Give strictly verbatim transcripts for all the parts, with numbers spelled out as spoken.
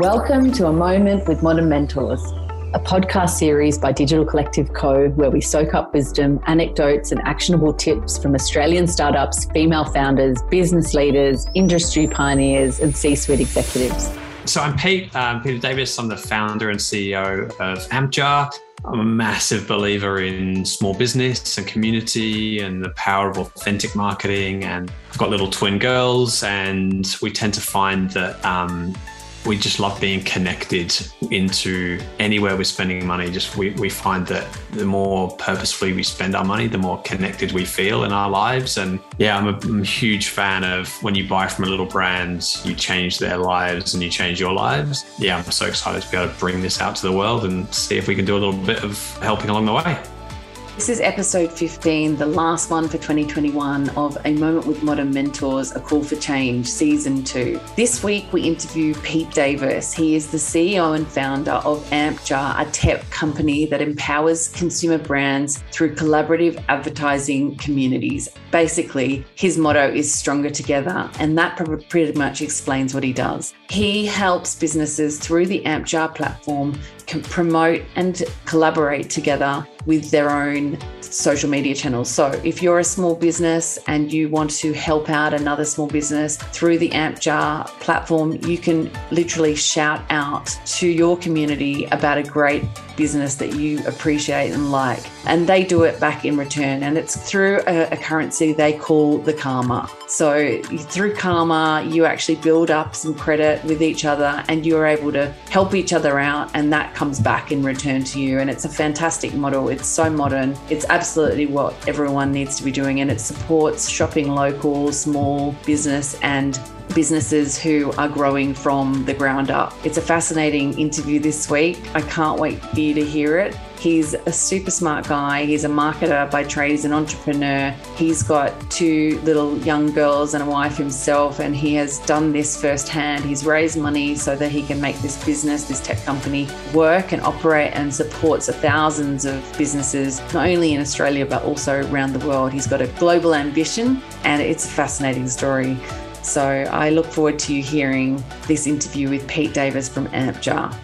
Welcome to A Moment with Modern Mentors, a podcast series by Digital Collective Co, where we soak up wisdom, anecdotes and actionable tips from Australian startups, female founders, business leaders, industry pioneers and C-suite executives. So I'm Pete, um, Peter Davis. I'm the founder and C E O of Ampjar. I'm a massive believer in small business and community and the power of authentic marketing. And I've got little twin girls, and we tend to find that um, we just love being connected into anywhere we're spending money. Just we, we find that the more purposefully we spend our money, the more connected we feel in our lives. And yeah, I'm a, I'm a huge fan of when you buy from a little brand, you change their lives and you change your lives. Yeah, I'm so excited to be able to bring this out to the world and see if we can do a little bit of helping along the way. This is episode fifteen, the last one for twenty twenty-one of A Moment with Modern Mentors, A Call for Change, Season two. This week, we interview Pete Davis. He is the C E O and founder of Ampjar, a tech company that empowers consumer brands through collaborative advertising communities. Basically, his motto is stronger together, and that pretty much explains what he does. He helps businesses through the Ampjar platform can promote and collaborate together with their own social media channels. So if you're a small business and you want to help out another small business through the Ampjar platform, you can literally shout out to your community about a great business that you appreciate and like, and they do it back in return. And it's through a, a currency they call the karma. So through karma, you actually build up some credit with each other and you're able to help each other out, and that comes back in return to you. And it's a fantastic model. It's so modern. It's absolutely what everyone needs to be doing, and it supports shopping local, small business and businesses who are growing from the ground up. It's a fascinating interview this week. I can't wait for you to hear it. He's a super smart guy. He's a marketer by trade. He's an entrepreneur. He's got two little young girls and a wife himself, and he has done this firsthand. He's raised money so that he can make this business, this tech company, work and operate, and supports thousands of businesses, not only in Australia, but also around the world. He's got a global ambition, and it's a fascinating story. So I look forward to you hearing this interview with Pete Davis from Ampjar.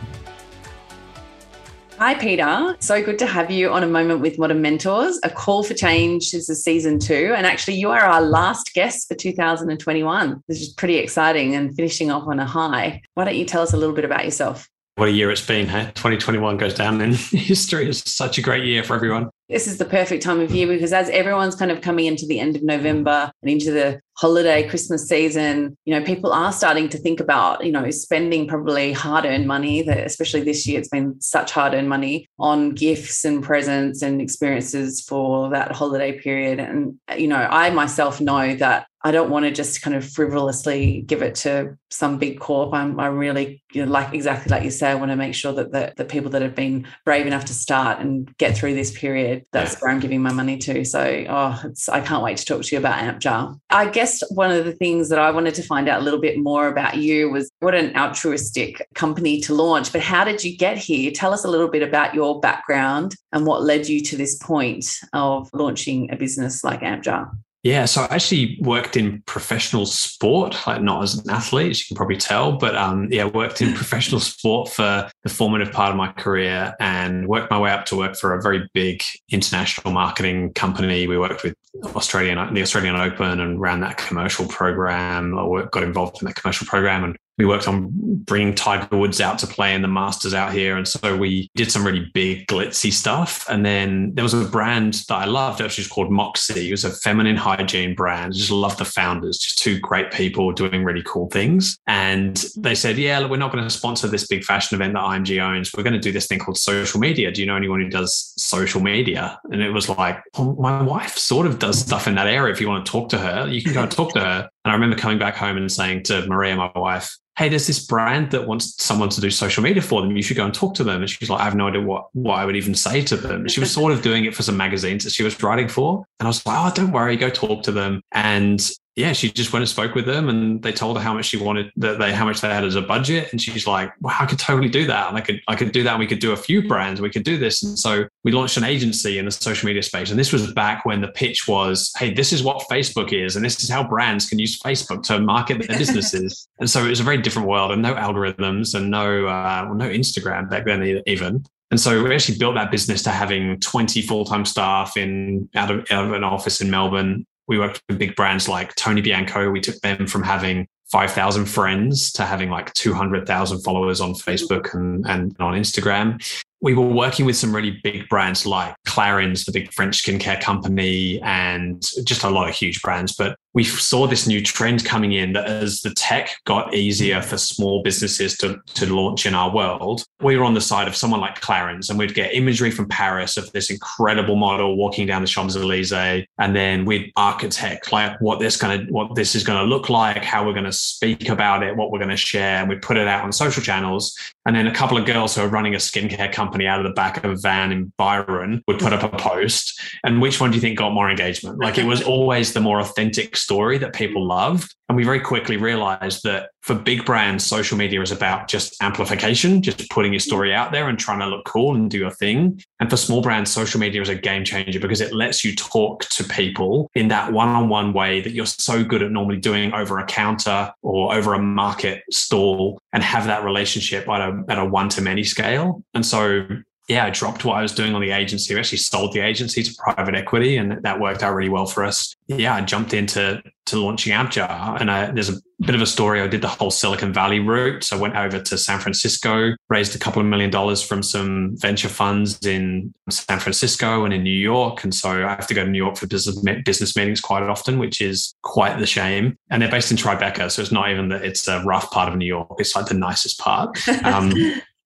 Hi, Peter. So good to have you on A Moment with Modern Mentors, A Call for Change. This is season two. And actually, you are our last guest for two thousand twenty-one. This is pretty exciting and finishing off on a high. Why don't you tell us a little bit about yourself? What a year it's been, huh? twenty twenty-one goes down in history. It's such a great year for everyone. This is the perfect time of year because as everyone's kind of coming into the end of November and into the holiday Christmas season, you know, people are starting to think about, you know, spending probably hard-earned money, that especially this year, it's been such hard-earned money on gifts and presents and experiences for that holiday period. And, you know, I myself know that I don't want to just kind of frivolously give it to some big corp. I'm, I really, you know, like exactly like you say, I want to make sure that the, the people that have been brave enough to start and get through this period, that's yeah. where I'm giving my money to. So, oh, it's, I can't wait to talk to you about Ampjar. I guess one of the things that I wanted to find out a little bit more about you was what an altruistic company to launch, but how did you get here? Tell us a little bit about your background and what led you to this point of launching a business like Ampjar. Yeah, so I actually worked in professional sport, like not as an athlete, as you can probably tell, but um, yeah, worked in professional sport for the formative part of my career and worked my way up to work for a very big international marketing company. We worked with Australian, the Australian Open and ran that commercial program, or got involved in that commercial program, and we worked on bringing Tiger Woods out to play in the Masters out here. And so we did some really big glitzy stuff. And then there was a brand that I loved, which was called Moxie. It was a feminine hygiene brand. I just loved the founders, just two great people doing really cool things. And they said, yeah, look, we're not going to sponsor this big fashion event that I M G owns. We're going to do this thing called social media. Do you know anyone who does social media? And it was like, oh, my wife sort of does stuff in that area. If you want to talk to her, you can go and talk to her. And I remember coming back home and saying to Maria, my wife, hey, there's this brand that wants someone to do social media for them. You should go and talk to them. And she was like, I have no idea what, what I would even say to them. And she was sort of doing it for some magazines that she was writing for. And I was like, oh, don't worry, go talk to them. And yeah, she just went and spoke with them, and they told her how much she wanted, that they how much they had as a budget, and she's like, "Wow, I could totally do that, and I could I could do that. And we could do a few brands, we could do this." And so we launched an agency in the social media space, and this was back when the pitch was, "Hey, this is what Facebook is, and this is how brands can use Facebook to market their businesses." And so it was a very different world, and no algorithms, and no uh, well, no Instagram back then even. And so we actually built that business to having twenty full time staff in out of, out of an office in Melbourne. We worked with big brands like Tony Bianco. We took them from having five thousand friends to having like two hundred thousand followers on Facebook and, and on Instagram. We were working with some really big brands like Clarins, the big French skincare company, and just a lot of huge brands. But we saw this new trend coming in that as the tech got easier for small businesses to, to launch in our world, we were on the side of someone like Clarins, and we'd get imagery from Paris of this incredible model walking down the Champs-Élysées. And then we'd architect like what this gonna, what this is going to look like, how we're going to speak about it, what we're going to share. And we'd put it out on social channels. And then a couple of girls who are running a skincare company out of the back of a van in Byron would put up a post. And which one do you think got more engagement? Like, it was always the more authentic story that people loved. And we very quickly realized that for big brands, social media is about just amplification, just putting your story out there and trying to look cool and do your thing. And for small brands, social media is a game changer because it lets you talk to people in that one-on-one way that you're so good at normally doing over a counter or over a market stall, and have that relationship at a, at a one-to-many scale. And so, yeah, I dropped what I was doing on the agency. We actually sold the agency to private equity, and that worked out really well for us. Yeah, I jumped into to launching Ampjar, and I, there's a bit of a story. I did the whole Silicon Valley route. So I went over to San Francisco, raised a couple of million dollars from some venture funds in San Francisco and in New York. And so I have to go to New York for business business meetings quite often, which is quite the shame. And they're based in Tribeca. So it's not even that it's a rough part of New York. It's like the nicest part. Um,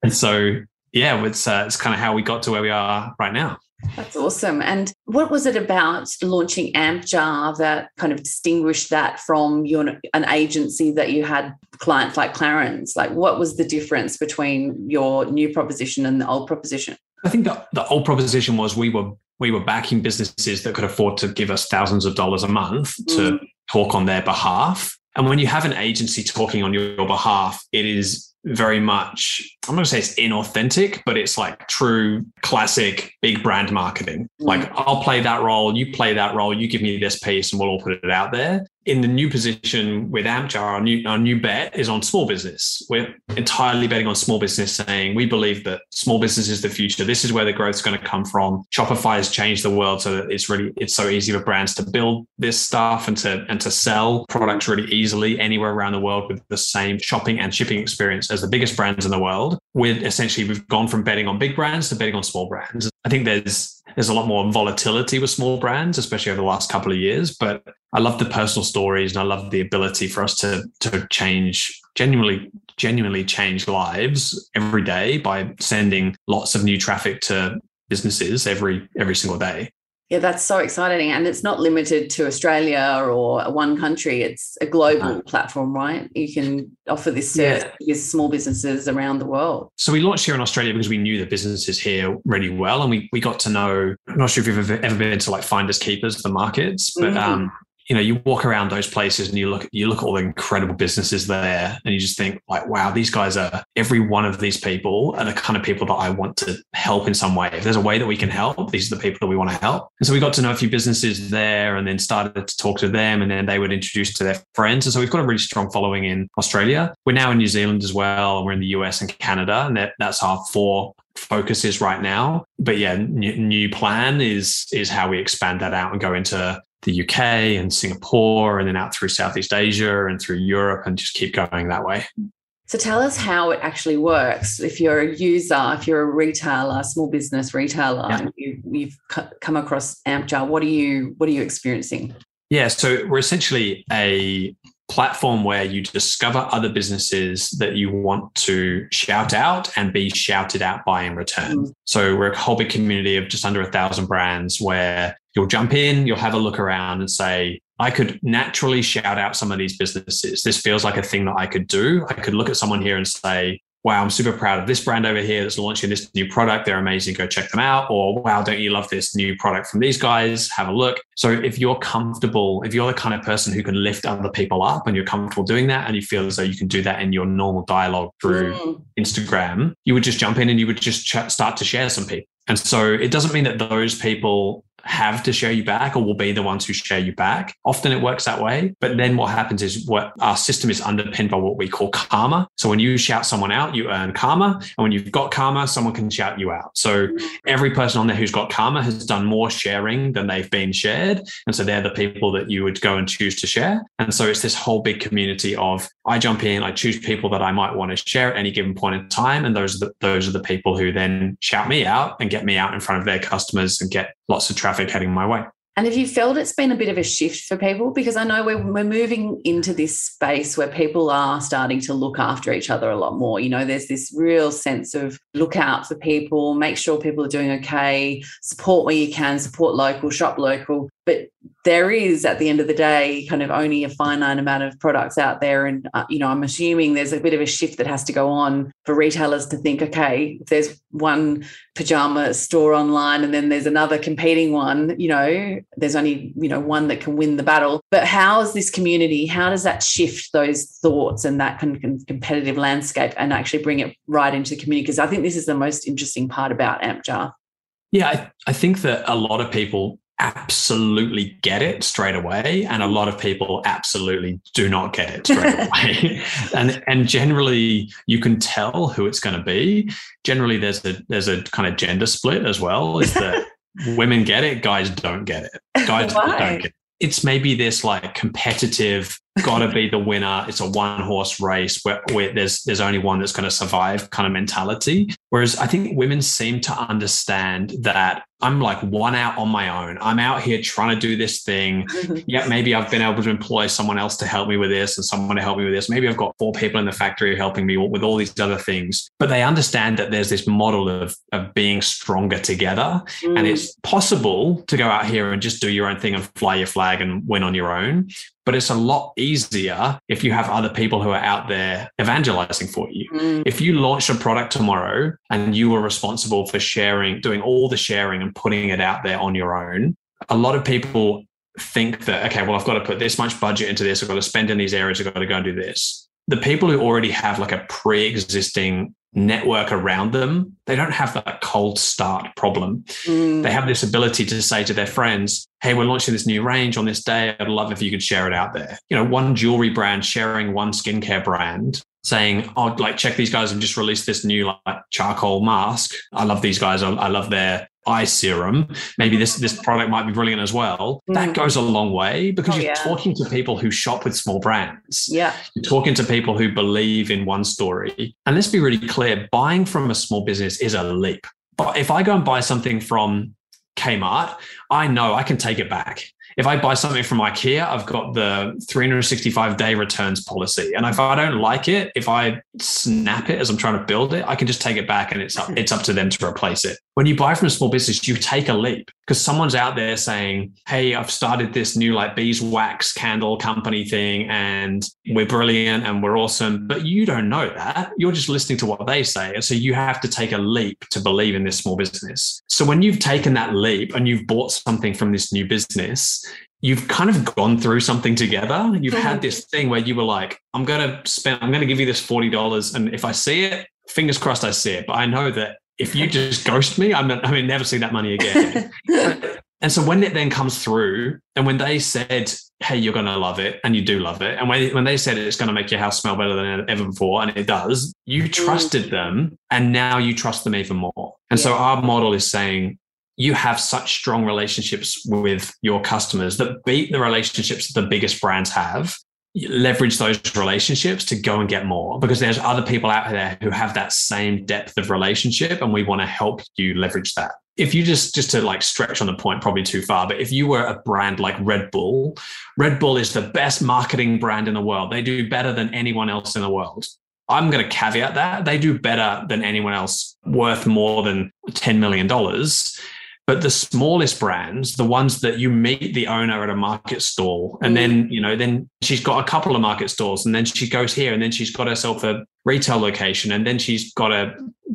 and so... yeah, it's uh, it's kind of how we got to where we are right now. That's awesome. And what was it about launching Ampjar that kind of distinguished that from your an agency that you had clients like Clarins? Like, what was the difference between your new proposition and the old proposition? I think the, the old proposition was we were we were backing businesses that could afford to give us thousands of dollars a month to mm. talk on their behalf. And when you have an agency talking on your behalf, it is very much, I'm not going to say it's inauthentic, but it's like true classic big brand marketing. Mm. Like, I'll play that role, you play that role, you give me this piece, and we'll all put it out there. In the new position with Ampjar, our new, our new bet is on small business. We're entirely betting on small business, saying we believe that small business is the future. This is where the growth is going to come from. Shopify has changed the world so that it's really, it's so easy for brands to build this stuff and to, and to sell products really easily anywhere around the world with the same shopping and shipping experience as the biggest brands in the world. We're essentially, we've gone from betting on big brands to betting on small brands. I think there's, There's a lot more volatility with small brands, especially over the last couple of years. But I love the personal stories, and I love the ability for us to, to change, genuinely, genuinely change lives every day by sending lots of new traffic to businesses every every single day. Yeah, that's so exciting. And it's not limited to Australia or one country. It's a global platform, right? You can offer this service yeah. to small businesses around the world. So we launched here in Australia because we knew the businesses here really well. And we we got to know, I'm not sure if you've ever, ever been to like Finders Keepers, the markets, but mm-hmm. um, you know, you walk around those places and you look, you look at all the incredible businesses there, and you just think like, wow, these guys are, every one of these people are the kind of people that I want to help in some way. If there's a way that we can help, these are the people that we want to help. And so we got to know a few businesses there, and then started to talk to them, and then they would introduce to their friends. And so we've got a really strong following in Australia. We're now in New Zealand as well. And we're in the U S and Canada, and that, that's our four focuses right now. But yeah, new, new plan is, is how we expand that out and go into the U K and Singapore, and then out through Southeast Asia and through Europe, and just keep going that way. So tell us how it actually works. If you're a user, if you're a retailer, small business retailer, yeah. and you, you've come across Ampjar, what are you, what are you experiencing? Yeah, so we're essentially a platform where you discover other businesses that you want to shout out and be shouted out by in return. Mm. So we're a whole big community of just under a thousand brands where you'll jump in, you'll have a look around and say, I could naturally shout out some of these businesses. This feels like a thing that I could do. I could look at someone here and say, wow, I'm super proud of this brand over here that's launching this new product. They're amazing. Go check them out. Or, wow, don't you love this new product from these guys? Have a look. So if you're comfortable, if you're the kind of person who can lift other people up and you're comfortable doing that and you feel as though you can do that in your normal dialogue through mm. Instagram, you would just jump in and you would just ch- start to share some people. And so it doesn't mean that those people have to share you back or will be the ones who share you back. Often it works that way. But then what happens is what our system is underpinned by what we call karma. So when you shout someone out, you earn karma. And when you've got karma, someone can shout you out. So every person on there who's got karma has done more sharing than they've been shared. And so they're the people that you would go and choose to share. And so it's this whole big community of I jump in, I choose people that I might want to share at any given point in time. And those are the, those are the people who then shout me out and get me out in front of their customers and get lots of traffic heading my way. And have you felt it's been a bit of a shift for people? Because I know we're, we're moving into this space where people are starting to look after each other a lot more. You know, there's this real sense of look out for people, make sure people are doing okay, support where you can, support local, shop local. But there is, at the end of the day, kind of only a finite amount of products out there. And, uh, you know, I'm assuming there's a bit of a shift that has to go on for retailers to think, okay, if there's one pajama store online and then there's another competing one, you know, there's only, you know, one that can win the battle. But how is this community, how does that shift those thoughts and that con- con- competitive landscape and actually bring it right into the community? Because I think this is the most interesting part about Ampjar. Yeah, I, I think that a lot of people absolutely get it straight away, and a lot of people absolutely do not get it straight away. and and generally, you can tell who it's going to be. Generally, there's a there's a kind of gender split as well. Is that women get it, guys don't get it. Guys don't get it. It's maybe this like competitive, gotta be the winner. It's a one horse race where, where there's there's only one that's going to survive kind of mentality. Whereas I think women seem to understand that I'm like one out on my own. I'm out here trying to do this thing. Yeah, maybe I've been able to employ someone else to help me with this and someone to help me with this. Maybe I've got four people in the factory helping me with all these other things. But they understand that there's this model of, of being stronger together. Mm. And it's possible to go out here and just do your own thing and fly your flag and win on your own. But it's a lot easier if you have other people who are out there evangelizing for you. Mm. If you launch a product tomorrow and you were responsible for sharing, doing all the sharing and putting it out there on your own, a lot of people think that, okay, well, I've got to put this much budget into this. I've got to spend in these areas. I've got to go and do this. The people who already have like a pre-existing network around them, they don't have that cold start problem. Mm. They have this ability to say to their friends, hey, we're launching this new range on this day. I'd love if you could share it out there. You know, one jewelry brand sharing one skincare brand saying, oh, like check these guys and just released this new like charcoal mask. I love these guys. I, I love their eye serum. Maybe this, this product might be brilliant as well. Mm. That goes a long way because oh, you're yeah. talking to people who shop with small brands. Yeah. You're talking to people who believe in one story. And let's be really clear, buying from a small business is a leap. But if I go and buy something from Kmart, I know I can take it back. If I buy something from IKEA, I've got the three hundred sixty-five day returns policy. And if I don't like it, if I snap it as I'm trying to build it, I can just take it back and it's up, it's up to them to replace it. When you buy from a small business, you take a leap because someone's out there saying, hey, I've started this new like beeswax candle company thing and we're brilliant and we're awesome. But you don't know that. You're just listening to what they say. And so you have to take a leap to believe in this small business. So when you've taken that leap and you've bought something from this new business, you've kind of gone through something together. You've had this thing where you were like, I'm going to spend, I'm going to give you this forty dollars. And if I see it, fingers crossed, I see it. But I know that if you just ghost me, I'm not, I mean, never see that money again. And so when it then comes through and when they said, hey, you're going to love it and you do love it. And when, when they said it's going to make your house smell better than ever before, and it does, you trusted them and now you trust them even more. And yeah. so our model is saying, you have such strong relationships with your customers that beat the relationships that the biggest brands have. You leverage those relationships to go and get more because there's other people out there who have that same depth of relationship and we want to help you leverage that. If you just, just to like stretch on the point, probably too far, but if you were a brand like Red Bull, Red Bull is the best marketing brand in the world. They do better than anyone else in the world. I'm going to caveat that. They do better than anyone else, worth more than ten million dollars. But the smallest brands, the ones that you meet the owner at a market stall, and then, you know, then she's got a couple of market stalls, and then she goes here, and then she's got herself a retail location, and then she's got a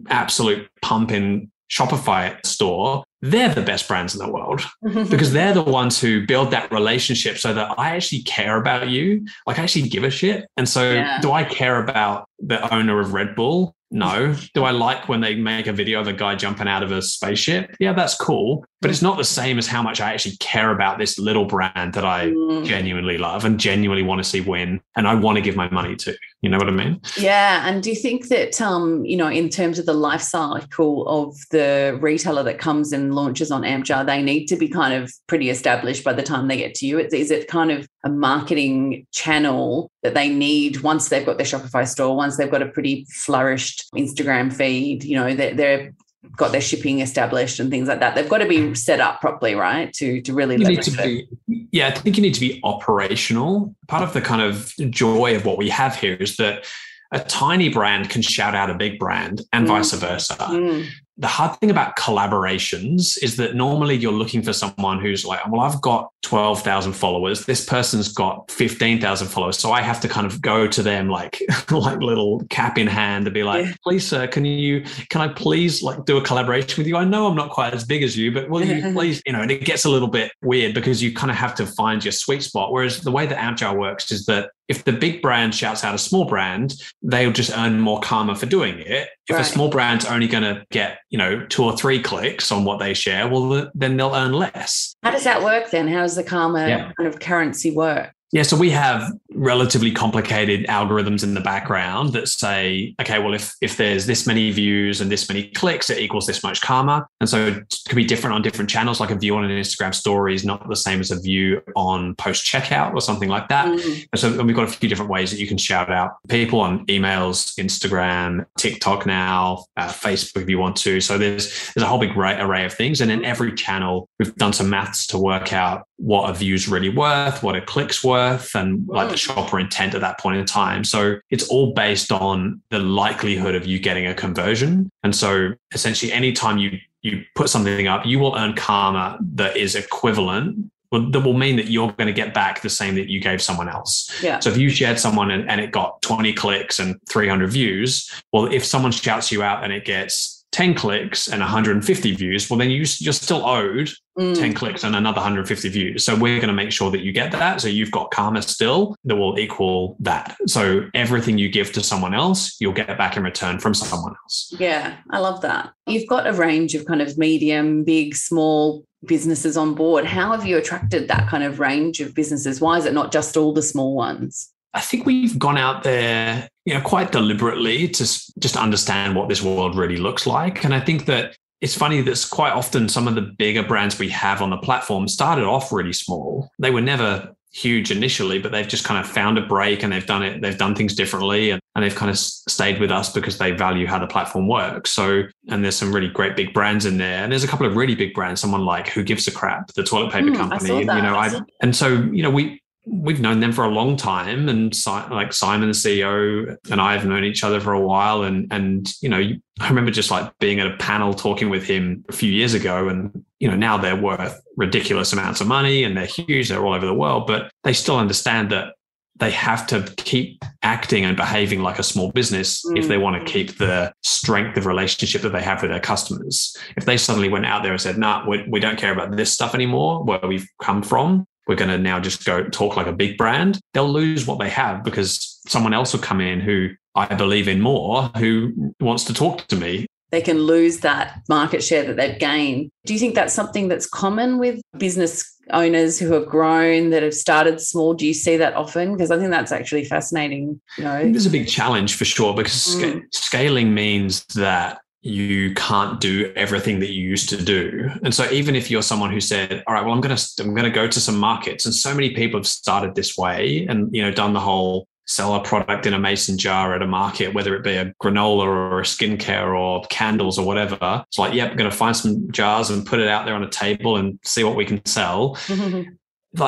absolute pump in Shopify store. They're the best brands in the world because they're the ones who build that relationship so that I actually care about you. Like, I actually give a shit. And so yeah. do I care about the owner of Red Bull? No. Do I like when they make a video of a guy jumping out of a spaceship? Yeah, that's cool. But it's not the same as how much I actually care about this little brand that I mm. genuinely love and genuinely want to see win, and I want to give my money to. You know what I mean? Yeah. And do you think that, um, you know, in terms of the life cycle of the retailer that comes and launches on Ampjar, they need to be kind of pretty established by the time they get to you? Is it kind of a marketing channel that they need once they've got their Shopify store, once they've got a pretty flourished Instagram feed, you know, they're, they're got their shipping established and things like that? They've got to be set up properly, right, to to really leverage it. Yeah, I think you need to be operational. Part of the kind of joy of what we have here is that a tiny brand can shout out a big brand and mm. vice versa. Mm. The hard thing about collaborations is that normally you're looking for someone who's like, well, I've got twelve thousand followers. This person's got fifteen thousand followers. So I have to kind of go to them like, like little cap in hand to be like, yeah. please, sir, can you, can I please like do a collaboration with you? I know I'm not quite as big as you, but will you please, you know, and it gets a little bit weird because you kind of have to find your sweet spot. Whereas the way that Ampjar works is that if the big brand shouts out a small brand, they'll just earn more karma for doing it. If right. a small brand's only going to get, you know, two or three clicks on what they share, well, then they'll earn less. How does that work then? How does the karma yeah. kind of currency work? Yeah, so we have relatively complicated algorithms in the background that say, okay, well, if if there's this many views and this many clicks, it equals this much karma. And so it could be different on different channels, like a view on an Instagram story is not the same as a view on post-checkout or something like that. Mm. And so and we've got a few different ways that you can shout out people on emails, Instagram, TikTok now, uh, Facebook if you want to. So there's there's a whole big array, array of things. And in every channel, we've done some maths to work out what a view's really worth, what a click's worth, and like the shopper intent at that point in time. So it's all based on the likelihood of you getting a conversion. And so essentially anytime you you put something up, you will earn karma that is equivalent, that will mean that you're going to get back the same that you gave someone else. Yeah. So if you shared someone and, and it got twenty clicks and three hundred views, well, if someone shouts you out and it gets ten clicks and one hundred fifty views, well, then you, you're still owed mm. ten clicks and another one hundred fifty views. So we're going to make sure that you get that. So you've got karma still that will equal that. So everything you give to someone else, you'll get back in return from someone else. Yeah, I love that. You've got a range of kind of medium, big, small businesses on board. How have you attracted that kind of range of businesses? Why is it not just all the small ones? I think we've gone out there, you know, quite deliberately to just understand what this world really looks like. And I think that it's funny that quite often some of the bigger brands we have on the platform started off really small. They were never huge initially, but they've just kind of found a break and they've done it. They've done things differently and, and they've kind of stayed with us because they value how the platform works. So, and there's some really great big brands in there. And there's a couple of really big brands, someone like Who Gives a Crap, the toilet paper mm, company. I saw that. You know, I, and so, you know, we, We've known them for a long time, and like Simon, the C E O, and I have known each other for a while. And and you know, I remember just like being at a panel talking with him a few years ago, and you know, now they're worth ridiculous amounts of money, and they're huge, they're all over the world, but they still understand that they have to keep acting and behaving like a small business mm. if they want to keep the strength of relationship that they have with their customers. If they suddenly went out there and said, "Nah, we, we don't care about this stuff anymore, where we've come from. We're going to now just go talk like a big brand," they'll lose what they have because someone else will come in who I believe in more, who wants to talk to me. They can lose that market share that they've gained. Do you think that's something that's common with business owners who have grown, that have started small? Do you see that often? Because I think that's actually fascinating. You know? I think there's a big challenge for sure, because mm. sc- scaling means that you can't do everything that you used to do. And so even if you're someone who said, all right, well, I'm going to, I'm going to go to some markets, and so many people have started this way and, you know, done the whole sell a product in a mason jar at a market, whether it be a granola or a skincare or candles or whatever. It's like, yep, yeah, I'm going to find some jars and put it out there on a table and see what we can sell.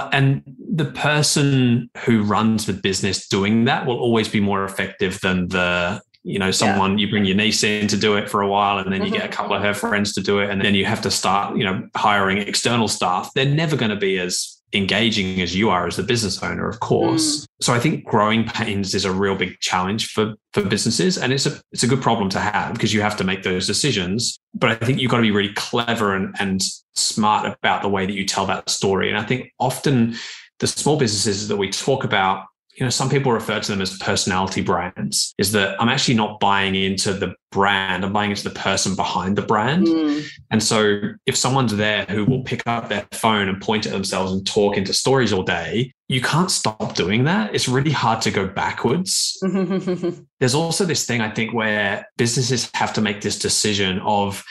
And the person who runs the business doing that will always be more effective than the you know, someone, yeah. you bring your niece in to do it for a while, and then you get a couple of her friends to do it, and then you have to start, you know, hiring external staff. They're never going to be as engaging as you are as the business owner, of course. Mm. So I think growing pains is a real big challenge for, for businesses. And it's a it's a good problem to have, because you have to make those decisions. But I think you've got to be really clever and, and smart about the way that you tell that story. And I think often the small businesses that we talk about, you know, some people refer to them as personality brands, is that I'm actually not buying into the brand. I'm buying into the person behind the brand. Mm. And so if someone's there who will pick up their phone and point at themselves and talk into stories all day, you can't stop doing that. It's really hard to go backwards. There's also this thing, I think, where businesses have to make this decision of,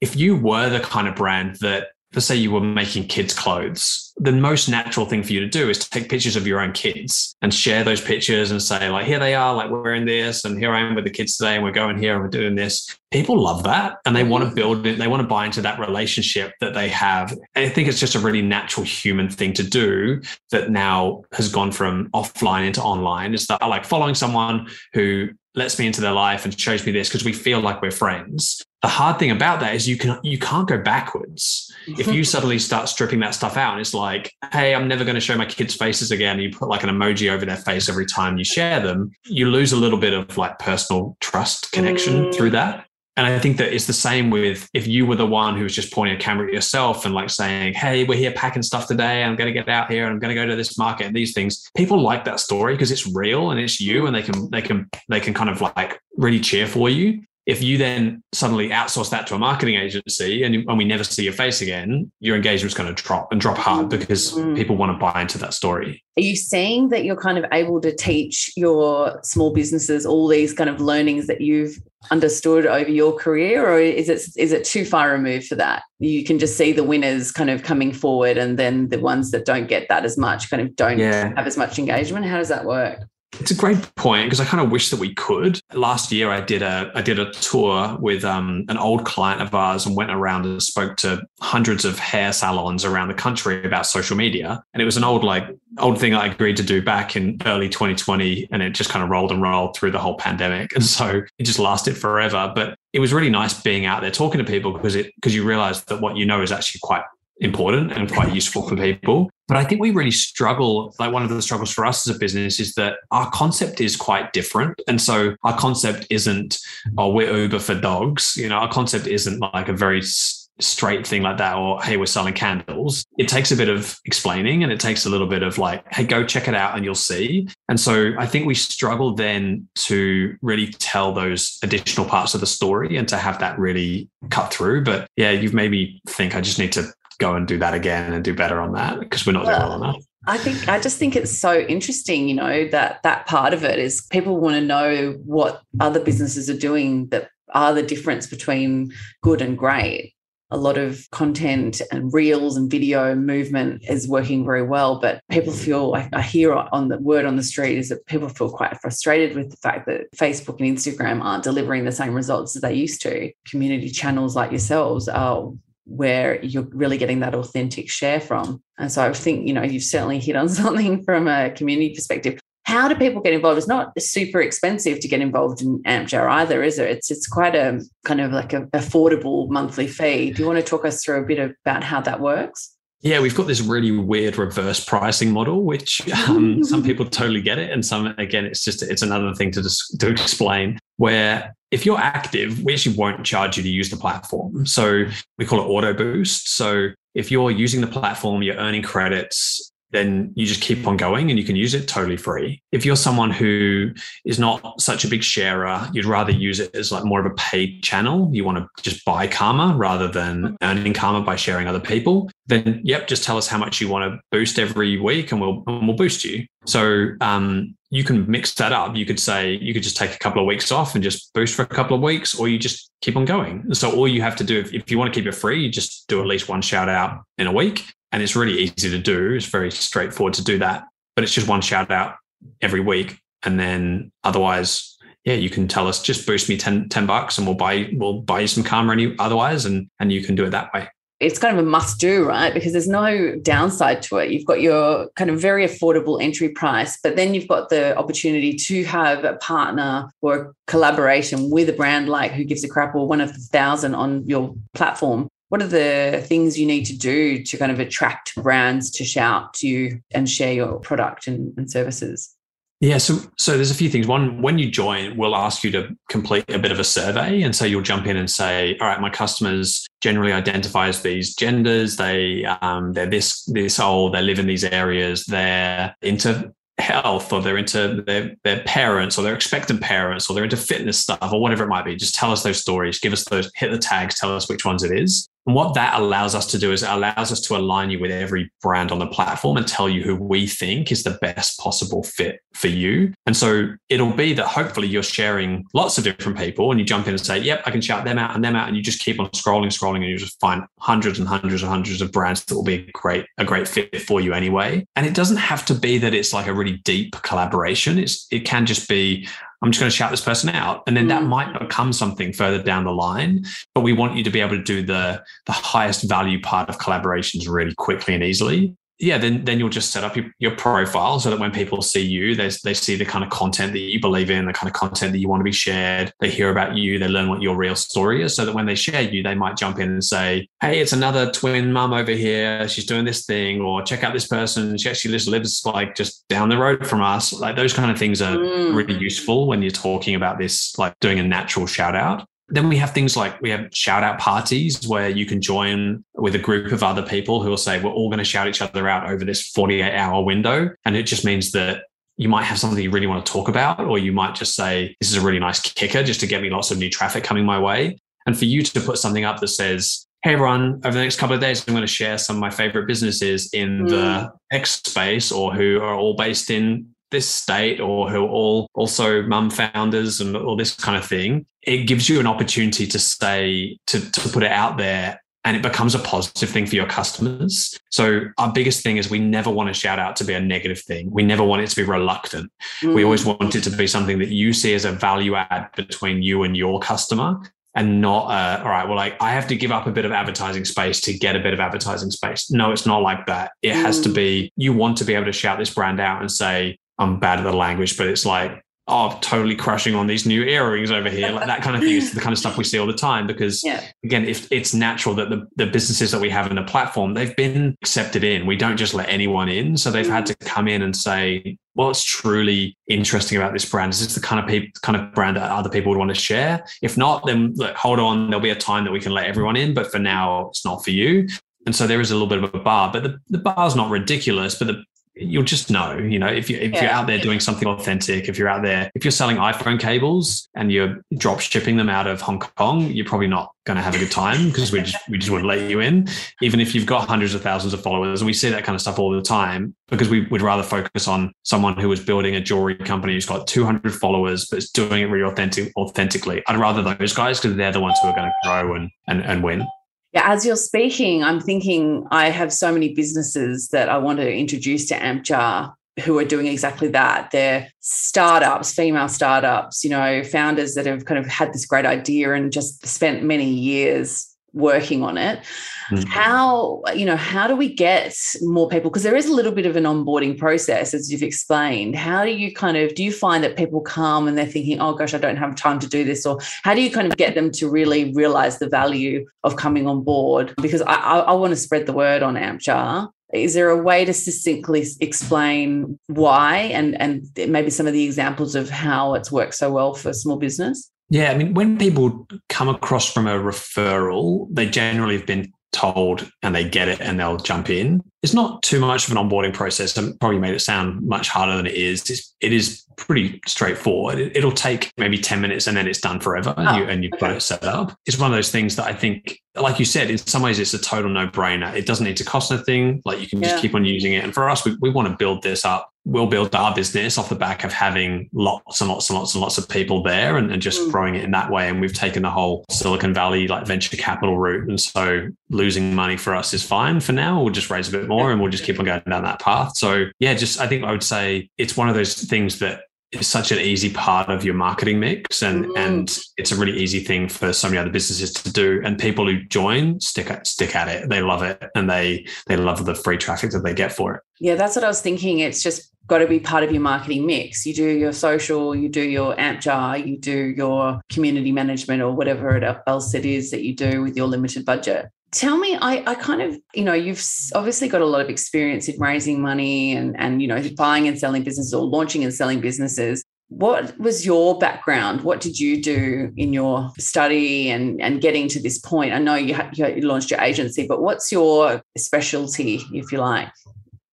if you were the kind of brand that, let's say you were making kids' clothes, the most natural thing for you to do is to take pictures of your own kids and share those pictures and say, like, here they are, like, we're wearing this, and here I am with the kids today, and we're going here and we're doing this. People love that, and they want to build it. They want to buy into that relationship that they have. And I think it's just a really natural human thing to do that now has gone from offline into online, is that I like following someone who lets me into their life and shows me this because we feel like we're friends. The hard thing about that is you can you can't go backwards. If you suddenly start stripping that stuff out, and it's like, hey, I'm never going to show my kids' faces again, and you put like an emoji over their face every time you share them, you lose a little bit of like personal trust connection mm. through that. And I think that it's the same with if you were the one who was just pointing a camera at yourself and like saying, hey, we're here packing stuff today. I'm going to get out here and I'm going to go to this market and these things. People like that story because it's real and it's you, and they can they can they can kind of like really cheer for you. If you then suddenly outsource that to a marketing agency and, and we never see your face again, your engagement's going to drop and drop hard because mm-hmm. people want to buy into that story. Are you saying that you're kind of able to teach your small businesses all these kind of learnings that you've understood over your career, or is it is it too far removed for that? You can just see the winners kind of coming forward, and then the ones that don't get that as much kind of don't yeah. have as much engagement. How does that work? It's a great point, because I kind of wish that we could. Last year, I did a I did a tour with um, an old client of ours, and went around and spoke to hundreds of hair salons around the country about social media. And it was an old like old thing I agreed to do back in early twenty twenty, and it just kind of rolled and rolled through the whole pandemic, and so it just lasted forever. But it was really nice being out there talking to people, because it because you realize that what you know is actually quite important and quite useful for people. But I think we really struggle, like one of the struggles for us as a business is that our concept is quite different. And so our concept isn't, oh, we're Uber for dogs. You know, our concept isn't like a very straight thing like that, or, hey, we're selling candles. It takes a bit of explaining, and it takes a little bit of like, hey, go check it out and you'll see. And so I think we struggle then to really tell those additional parts of the story and to have that really cut through. But yeah, you've made me think I just need to go and do that again and do better on that, because we're not well, doing well enough. I think, I just think it's so interesting, you know, that that part of it is people want to know what other businesses are doing that are the difference between good and great. A lot of content and reels and video movement is working very well, but people feel, I, I hear on the word on the street is that people feel quite frustrated with the fact that Facebook and Instagram aren't delivering the same results as they used to. Community channels like yourselves are where you're really getting that authentic share from. And so I think, you know, you've certainly hit on something from a community perspective. How do people get involved? It's not super expensive to get involved in Ampjar either, is it? It's it's quite a kind of like an affordable monthly fee. Do you want to talk us through a bit about how that works? Yeah, we've got this really weird reverse pricing model, which um, some people totally get it. And some, again, it's just, it's another thing to just, to explain, where if you're active, we actually won't charge you to use the platform. So we call it auto boost. So if you're using the platform, you're earning credits, then you just keep on going and you can use it totally free. If you're someone who is not such a big sharer, you'd rather use it as like more of a paid channel. You want to just buy karma rather than earning karma by sharing other people. Then, yep, just tell us how much you want to boost every week and we'll and we'll boost you. So um, you can mix that up. You could say, you could just take a couple of weeks off and just boost for a couple of weeks, or you just keep on going. So all you have to do, if, if you want to keep it free, you just do at least one shout out in a week. And it's really easy to do. It's very straightforward to do that, but it's just one shout out every week. And then otherwise, yeah, you can tell us, just boost me ten bucks and we'll buy, we'll buy you some karma any otherwise. And, and you can do it that way. it's kind of a must do, right? Because there's no downside to it. You've got your kind of very affordable entry price, but then you've got the opportunity to have a partner or a collaboration with a brand like Who Gives a Crap or one of the thousand on your platform. What are the things you need to do to kind of attract brands to shout to you and share your product and, and services? Yeah, so so there's a few things. One, when you join, we'll ask you to complete a bit of a survey. And so you'll jump in and say, all right, my customers generally identify as these genders. They, um, they're this, this old, they live in these areas, they're into health, or they're into their, their parents or their expected parents, or they're into fitness stuff or whatever it might be. Just tell us those stories, give us those, hit the tags, tell us which ones it is. And what that allows us to do is it allows us to align you with every brand on the platform and tell you who we think is the best possible fit for you. And so it'll be that hopefully you're sharing lots of different people and you jump in and say, yep, I can shout them out and them out. And you just keep on scrolling, scrolling, and you just find hundreds and hundreds and hundreds of brands that will be a great, a great fit for you anyway. And it doesn't have to be that it's like a really deep collaboration. It's, it can just be, I'm just going to shout this person out. And then that might become something further down the line. But we want you to be able to do the, the highest value part of collaborations really quickly and easily. Yeah, then then you'll just set up your, your profile so that when people see you, they, they see the kind of content that you believe in, the kind of content that you want to be shared. They hear about you, they learn what your real story is so that when they share you, they might jump in and say, hey, it's another twin mum over here. She's doing this thing, or check out this person. She actually just lives like just down the road from us. Like those kind of things are mm. really useful when you're talking about this, like doing a natural shout out. Then we have things like we have shout out parties where you can join with a group of other people who will say, we're all going to shout each other out over this forty-eight hour window. And it just means that you might have something you really want to talk about, or you might just say, this is a really nice kicker just to get me lots of new traffic coming my way. And for you to put something up that says, hey, everyone, over the next couple of days, I'm going to share some of my favorite businesses in mm. the X space, or who are all based in this state, or who are all also mum founders and all this kind of thing. It gives you an opportunity to say, to, to put it out there, and it becomes a positive thing for your customers. So our biggest thing is we never want a shout out to be a negative thing. We never want it to be reluctant. Mm. We always want it to be something that you see as a value add between you and your customer, and not, uh, all right, well, like I have to give up a bit of advertising space to get a bit of advertising space. No, it's not like that. It mm. has to be, you want to be able to shout this brand out and say, I'm bad at the language, but it's like, oh, I'm totally crushing on these new earrings over here. Like that kind of thing is the kind of stuff we see all the time, because yeah. again, if it's natural that the, the businesses that we have in the platform, they've been accepted in. We don't just let anyone in. So they've mm. had to come in and say, well, it's truly interesting about this brand. Is this the kind of people, kind of brand that other people would want to share? If not, then look, hold on, there'll be a time that we can let everyone in, but for now it's not for you. And so there is a little bit of a bar, but the, the bar's not ridiculous, but the, you'll just know, you know, if, you, if yeah. you're out there doing something authentic, if you're out there, if you're selling iPhone cables and you're drop shipping them out of Hong Kong, you're probably not going to have a good time, because we just, we just wouldn't let you in, even if you've got hundreds of thousands of followers. And we see that kind of stuff all the time, because we would rather focus on someone who is building a jewelry company who's got two hundred followers, but is doing it really authentic, authentically. I'd rather those guys, because they're the ones who are going to grow and, and, and win. Yeah, as you're speaking, I'm thinking I have so many businesses that I want to introduce to Ampjar who are doing exactly that. They're startups, female startups, you know, founders that have kind of had this great idea and just spent many years working on it. Mm-hmm. How, you know, how do we get more people? Because there is a little bit of an onboarding process, as you've explained. How do you kind of, do you find that people come and they're thinking, oh gosh, I don't have time to do this? Or how do you kind of get them to really realize the value of coming on board? Because I, I, I want to spread the word on Ampjar. Is there a way to succinctly explain why and, and maybe some of the examples of how it's worked so well for small business? Yeah, I mean, when people come across from a referral, they generally have been told and they get it and they'll jump in. It's not too much of an onboarding process. I probably made it sound much harder than it is. It's, it is pretty straightforward. It, it'll take maybe ten minutes and then it's done forever and, oh, you, and you've okay. got it set up. It's one of those things that I think, like you said, in some ways it's a total no-brainer. It doesn't need to cost anything. Like you can yeah. just keep on using it. And for us, we, we want to build this up. We'll build our business off the back of having lots and lots and lots and lots of people there and, and just mm. growing it in that way. And we've taken the whole Silicon Valley like venture capital route. And so losing money for us is fine for now. We'll just raise a bit more and we'll just keep on going down that path. So yeah, just I think I would say it's one of those things that is such an easy part of your marketing mix, and mm. and it's a really easy thing for so many other businesses to do. And people who join stick at, stick at it. They love it, and they they love the free traffic that they get for it. Yeah, that's what I was thinking. It's just got to be part of your marketing mix. You do your social, you do your Ampjar, you do your community management or whatever it else it is that you do with your limited budget. Tell me, I, I kind of, you know, you've obviously got a lot of experience in raising money and, and, you know, buying and selling businesses or launching and selling businesses. What was your background? What did you do in your study and, and getting to this point? I know you, ha- you launched your agency, but what's your specialty, if you like?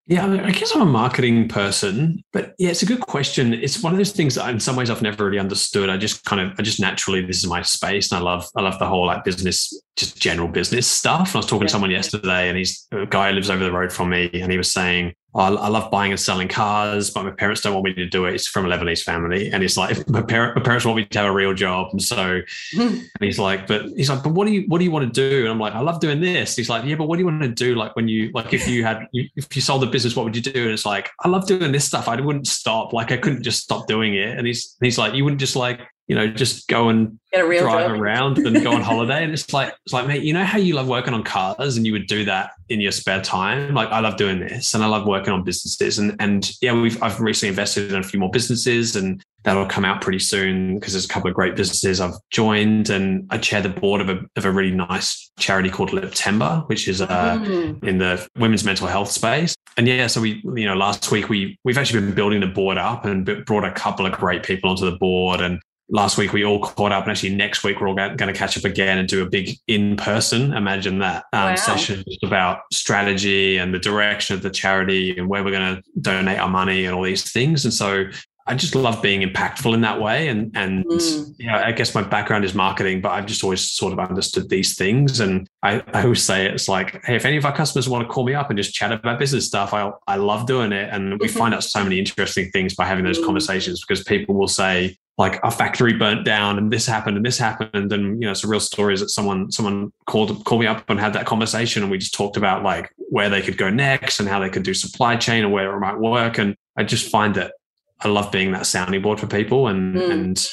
Yeah, I guess I'm a marketing person, but yeah, it's a good question. It's one of those things that in some ways I've never really understood. I just kind of, I just naturally, this is my space, and I love, I love the whole like business, just general business stuff. And I was talking yeah. to someone yesterday, and he's a guy who lives over the road from me, and he was saying, oh, I love buying and selling cars, but my parents don't want me to do it. It's from a Lebanese family. And it's like, my, par- my parents want me to have a real job. And so, and he's like, but he's like, but what do you, what do you want to do? And I'm like, I love doing this. He's like, yeah, but what do you want to do? Like when you, like if you had, if you sold the business, what would you do? And it's like, I love doing this stuff. I wouldn't stop. Like I couldn't just stop doing it. And he's, he's like, you wouldn't just like, you know, just go and Get a real drive job. around and go on holiday. And it's like, it's like, mate, you know how you love working on cars and you would do that in your spare time? Like, I love doing this and I love working on businesses. And, and yeah, we've, I've recently invested in a few more businesses, and that'll come out pretty soon because there's a couple of great businesses I've joined, and I chair the board of a, of a really nice charity called Liptember, which is uh, mm. in the women's mental health space. And yeah, so we, you know, last week we, we've actually been building the board up and brought a couple of great people onto the board, and last week we all caught up, and actually next week we're all going to catch up again and do a big in-person, imagine that, um, wow. session about strategy and the direction of the charity and where we're going to donate our money and all these things. And so I just love being impactful in that way. And, and mm. you know, I guess my background is marketing, but I've just always sort of understood these things. And I, I always say it's like, hey, if any of our customers want to call me up and just chat about business stuff, I I love doing it. And we find out so many interesting things by having those mm. conversations, because people will say, like, our factory burnt down and this happened and this happened. And, you know, it's a real story is that someone, someone called, called me up and had that conversation. And we just talked about like where they could go next and how they could do supply chain and where it might work. And I just find that I love being that sounding board for people. And, mm. and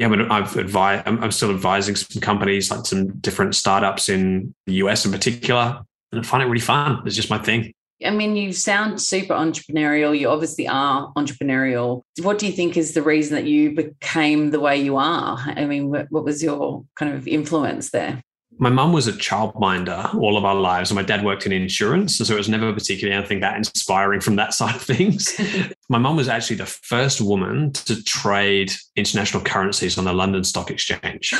yeah, but I've advised, I'm, I'm still advising some companies, like some different startups in the U S in particular. And I find it really fun. It's just my thing. I mean, you sound super entrepreneurial. You obviously are entrepreneurial. What do you think is the reason that you became the way you are? I mean, what, what was your kind of influence there? My mum was a childminder all of our lives, and my dad worked in insurance. And so it was never particularly anything that inspiring from that side of things. My mum was actually the first woman to trade international currencies on the London Stock Exchange.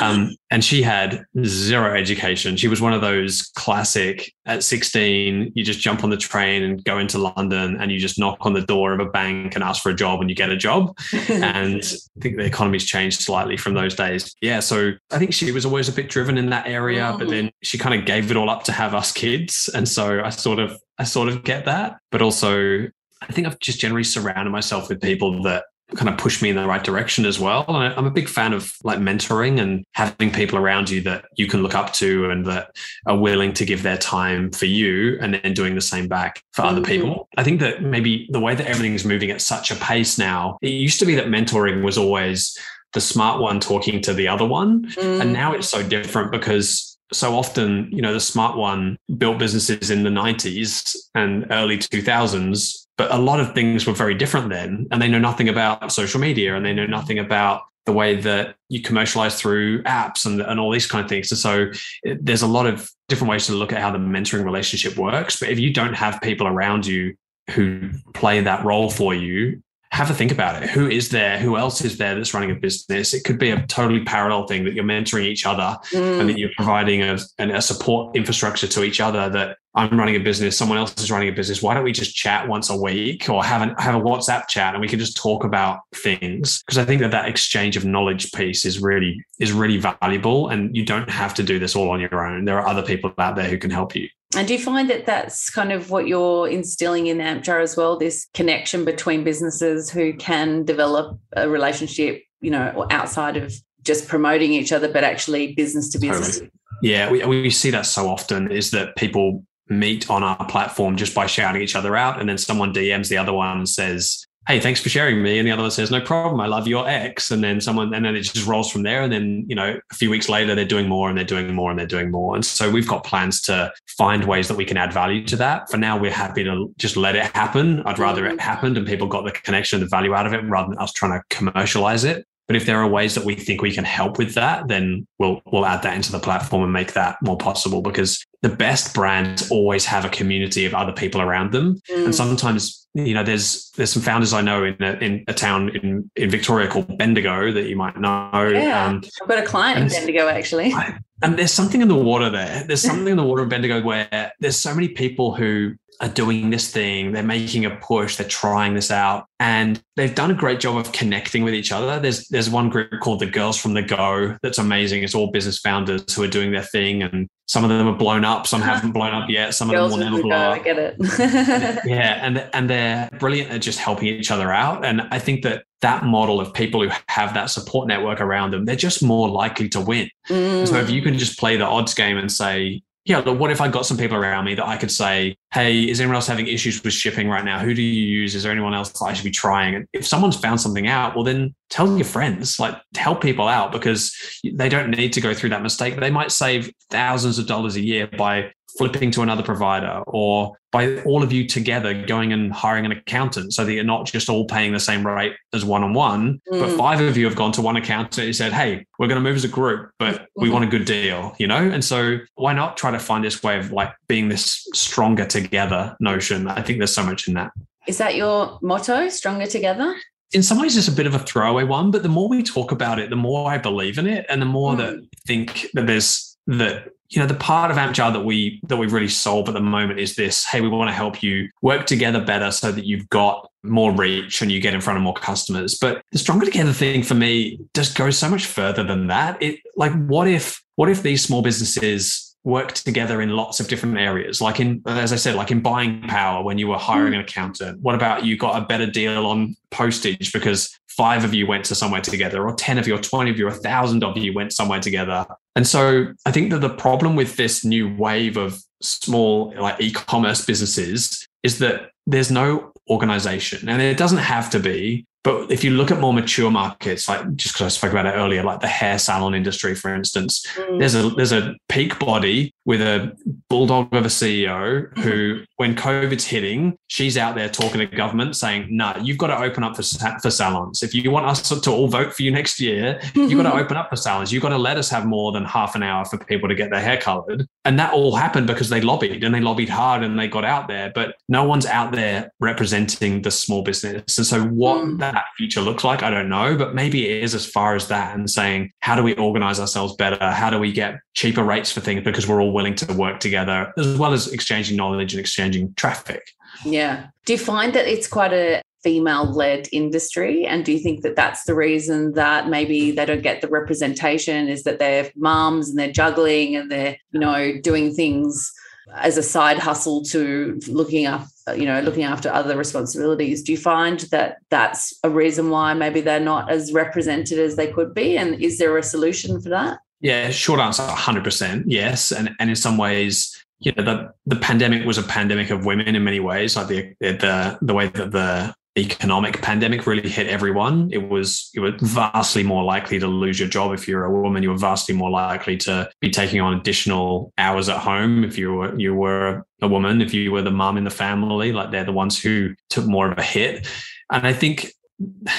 Um, and she had zero education. She was one of those classic, at sixteen, you just jump on the train and go into London and you just knock on the door of a bank and ask for a job and you get a job. And I think the economy's changed slightly from those days. Yeah. So I think she was always a bit driven in that area, but then she kind of gave it all up to have us kids. And so I sort of, I sort of get that. But also I think I've just generally surrounded myself with people that kind of push me in the right direction as well. And I'm a big fan of like mentoring and having people around you that you can look up to and that are willing to give their time for you and then doing the same back for mm-hmm. other people. I think that maybe the way that everything's moving at such a pace now, it used to be that mentoring was always the smart one talking to the other one. Mm. And now it's so different because so often, you know, the smart one built businesses in the nineties and early two thousands, but a lot of things were very different then, and they know nothing about social media and they know nothing about the way that you commercialize through apps and, and all these kind of things. And so it, there's a lot of different ways to look at how the mentoring relationship works. But if you don't have people around you who play that role for you, have a think about it. Who is there? Who else is there that's running a business? It could be a totally parallel thing that you're mentoring each other mm. and that you're providing a, a support infrastructure to each other, that I'm running a business, someone else is running a business. Why don't we just chat once a week or have, an, have a WhatsApp chat and we can just talk about things? Because I think that that exchange of knowledge piece is really, is really valuable, and you don't have to do this all on your own. There are other people out there who can help you. And do you find that that's kind of what you're instilling in Ampjar as well, this connection between businesses who can develop a relationship, you know, outside of just promoting each other, but actually business to business? Totally. Yeah, we, we see that so often, is that people meet on our platform just by shouting each other out, and then someone D Ms the other one and says, hey, thanks for sharing me. And the other one says, no problem, I love your ex. And then someone, and then it just rolls from there. And then, you know, a few weeks later, they're doing more and they're doing more and they're doing more. And so we've got plans to find ways that we can add value to that. For now, we're happy to just let it happen. I'd rather it happened and people got the connection, the value out of it, rather than us trying to commercialize it. But if there are ways that we think we can help with that, then we'll, we'll add that into the platform and make that more possible, because the best brands always have a community of other people around them. Mm. And sometimes, you know, there's there's some founders I know in a, in a town in, in Victoria called Bendigo that you might know. Yeah, um, I've got a client in Bendigo, actually. I, and there's something in the water there. There's something in the water in Bendigo where there's so many people who are doing this thing. They're making a push. They're trying this out. And they've done a great job of connecting with each other. There's there's one group called the Girls from the Go that's amazing. It's all business founders who are doing their thing, and some of them are blown up, some haven't blown up yet, some Girls of them will never blow up. I get it. and, yeah, and and they're brilliant at just helping each other out. And I think that that model of people who have that support network around them, they're just more likely to win. Mm. So if you can just play the odds game and say, yeah, look, what if I got some people around me that I could say, hey, is anyone else having issues with shipping right now? Who do you use? Is there anyone else that I should be trying? And if someone's found something out, well, then tell your friends, like help people out, because they don't need to go through that mistake. They might save thousands of dollars a year by flipping to another provider, or by all of you together going and hiring an accountant so that you're not just all paying the same rate as one-on-one, mm. but five of you have gone to one accountant who said, hey, we're going to move as a group, but we want a good deal, you know? And so why not try to find this way of like being this stronger together notion? I think there's so much in that. Is that your motto, stronger together? In some ways, it's a bit of a throwaway one, but the more we talk about it, the more I believe in it, and the more mm. that I think that there's that. You know, the part of Ampjar that we that we really solve at the moment is this, hey, we want to help you work together better so that you've got more reach and you get in front of more customers. But the stronger together thing for me just goes so much further than that. It like, what if what if these small businesses work together in lots of different areas? Like in, as I said, like in buying power when you were hiring mm. an accountant, what about you got a better deal on postage because five of you went to somewhere together, or ten of you, or twenty of you, or a thousand of you went somewhere together. And so I think that the problem with this new wave of small like e-commerce businesses is that there's no organization, and it doesn't have to be. But if you look at more mature markets, like just because I spoke about it earlier, like the hair salon industry, for instance, mm. there's a there's a peak body with a bulldog of a C E O who, when COVID's hitting, she's out there talking to government saying, no, nah, you've got to open up for, for salons. If you want us to all vote for you next year, you've got to open up for salons. You've got to let us have more than half an hour for people to get their hair colored. And that all happened because they lobbied and they lobbied hard and they got out there, but no one's out there representing the small business. And so what mm. that future looks like, I don't know, but maybe it is as far as that, and saying, how do we organize ourselves better? How do we get cheaper rates for things because we're all willing to work together, as well as exchanging knowledge and exchanging traffic? Yeah. Do you find that it's quite a female-led industry? And do you think that that's the reason that maybe they don't get the representation, is that they're mums and they're juggling and they're, you know, doing things as a side hustle to looking up, you know, looking after other responsibilities? Do you find that that's a reason why maybe they're not as represented as they could be? And is there a solution for that? Yeah, short answer, one hundred percent, yes. And and in some ways, you know, the, the pandemic was a pandemic of women in many ways. Like the the the way that the economic pandemic really hit everyone, it was you were vastly more likely to lose your job if you're a woman. You were vastly more likely to be taking on additional hours at home if you were you were a woman. If you were the mum in the family, like they're the ones who took more of a hit. And I think,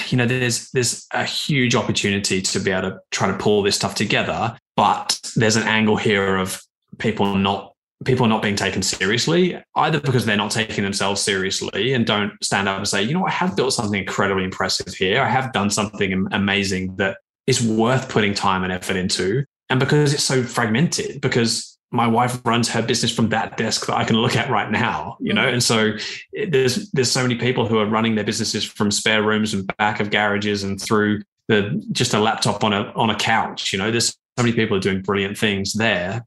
you know, there's there's a huge opportunity to be able to try to pull this stuff together, but there's an angle here of people not people not being taken seriously, either because they're not taking themselves seriously and don't stand up and say, you know, I have built something incredibly impressive here. I have done something amazing that is worth putting time and effort into. And because it's so fragmented, because my wife runs her business from that desk that I can look at right now, you know? And so it, there's, there's so many people who are running their businesses from spare rooms and back of garages and through the, just a laptop on a, on a couch, you know, there's so many people are doing brilliant things there.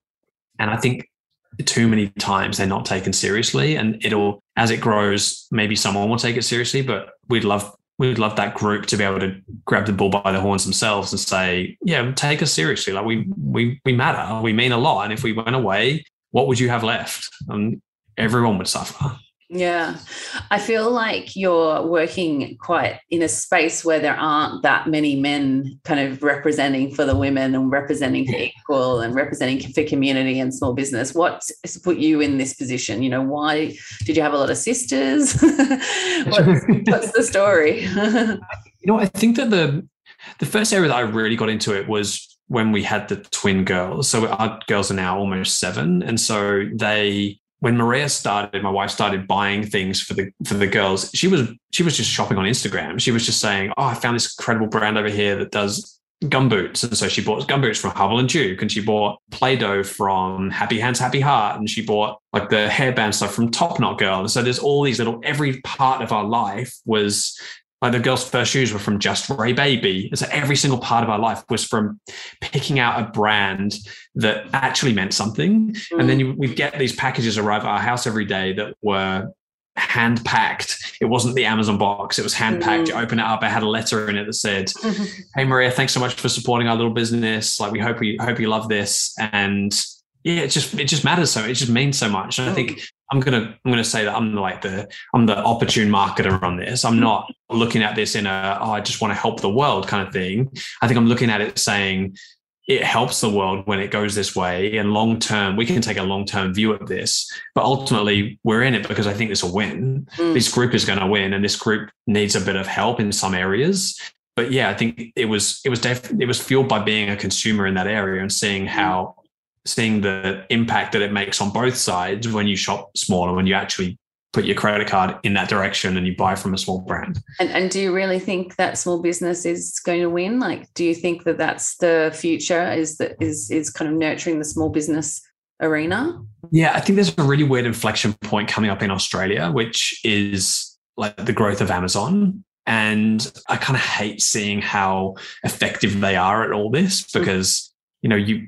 And I think too many times they're not taken seriously, and it'll, as it grows, maybe someone will take it seriously, but we'd love, we'd love that group to be able to grab the bull by the horns themselves and say, yeah, take us seriously. Like we, we, we matter. We mean a lot. And if we went away, what would you have left? And everyone would suffer. Yeah. I feel like you're working quite in a space where there aren't that many men kind of representing for the women and representing for equal and representing for community and small business. What's put you in this position? You know, why did you have a lot of sisters? what's, what's the story? You know, I think that the the first area that I really got into it was when we had the twin girls. So our girls are now almost seven. And so they... When Maria started, my wife started buying things for the for the girls. She was she was just shopping on Instagram. She was just saying, "Oh, I found this incredible brand over here that does gumboots," and so she bought gumboots from Hubble and Duke, and she bought Play-Doh from Happy Hands Happy Heart, and she bought like the hairband stuff from Top Knot Girl. And so there's all these little. Every part of our life was. Like the girls' first shoes were from Just Ray Baby. And so every single part of our life was from picking out a brand that actually meant something. Mm. And then you, we'd get these packages arrive at our house every day that were hand-packed. It wasn't the Amazon box. It was hand-packed. Mm. You open it up. It had a letter in it that said, mm-hmm. "Hey, Maria, thanks so much for supporting our little business. Like, we hope you, hope you love this." And yeah, it just, it just matters. So it just means so much. And mm. I think, I'm gonna I'm gonna say that I'm like the I'm the opportune marketer on this. I'm not looking at this in a oh I just want to help the world kind of thing. I think I'm looking at it saying it helps the world when it goes this way, and long term we can take a long term view of this. But ultimately we're in it because I think this will win. Mm. This group is going to win, and this group needs a bit of help in some areas. But yeah, I think it was it was def- it was fueled by being a consumer in that area and seeing how. seeing the impact that it makes on both sides when you shop smaller, when you actually put your credit card in that direction and you buy from a small brand. And, and do you really think that small business is going to win? Like, do you think that that's the future is that is, is kind of nurturing the small business arena? Yeah, I think there's a really weird inflection point coming up in Australia, which is like the growth of Amazon. And I kind of hate seeing how effective they are at all this because, you know, you,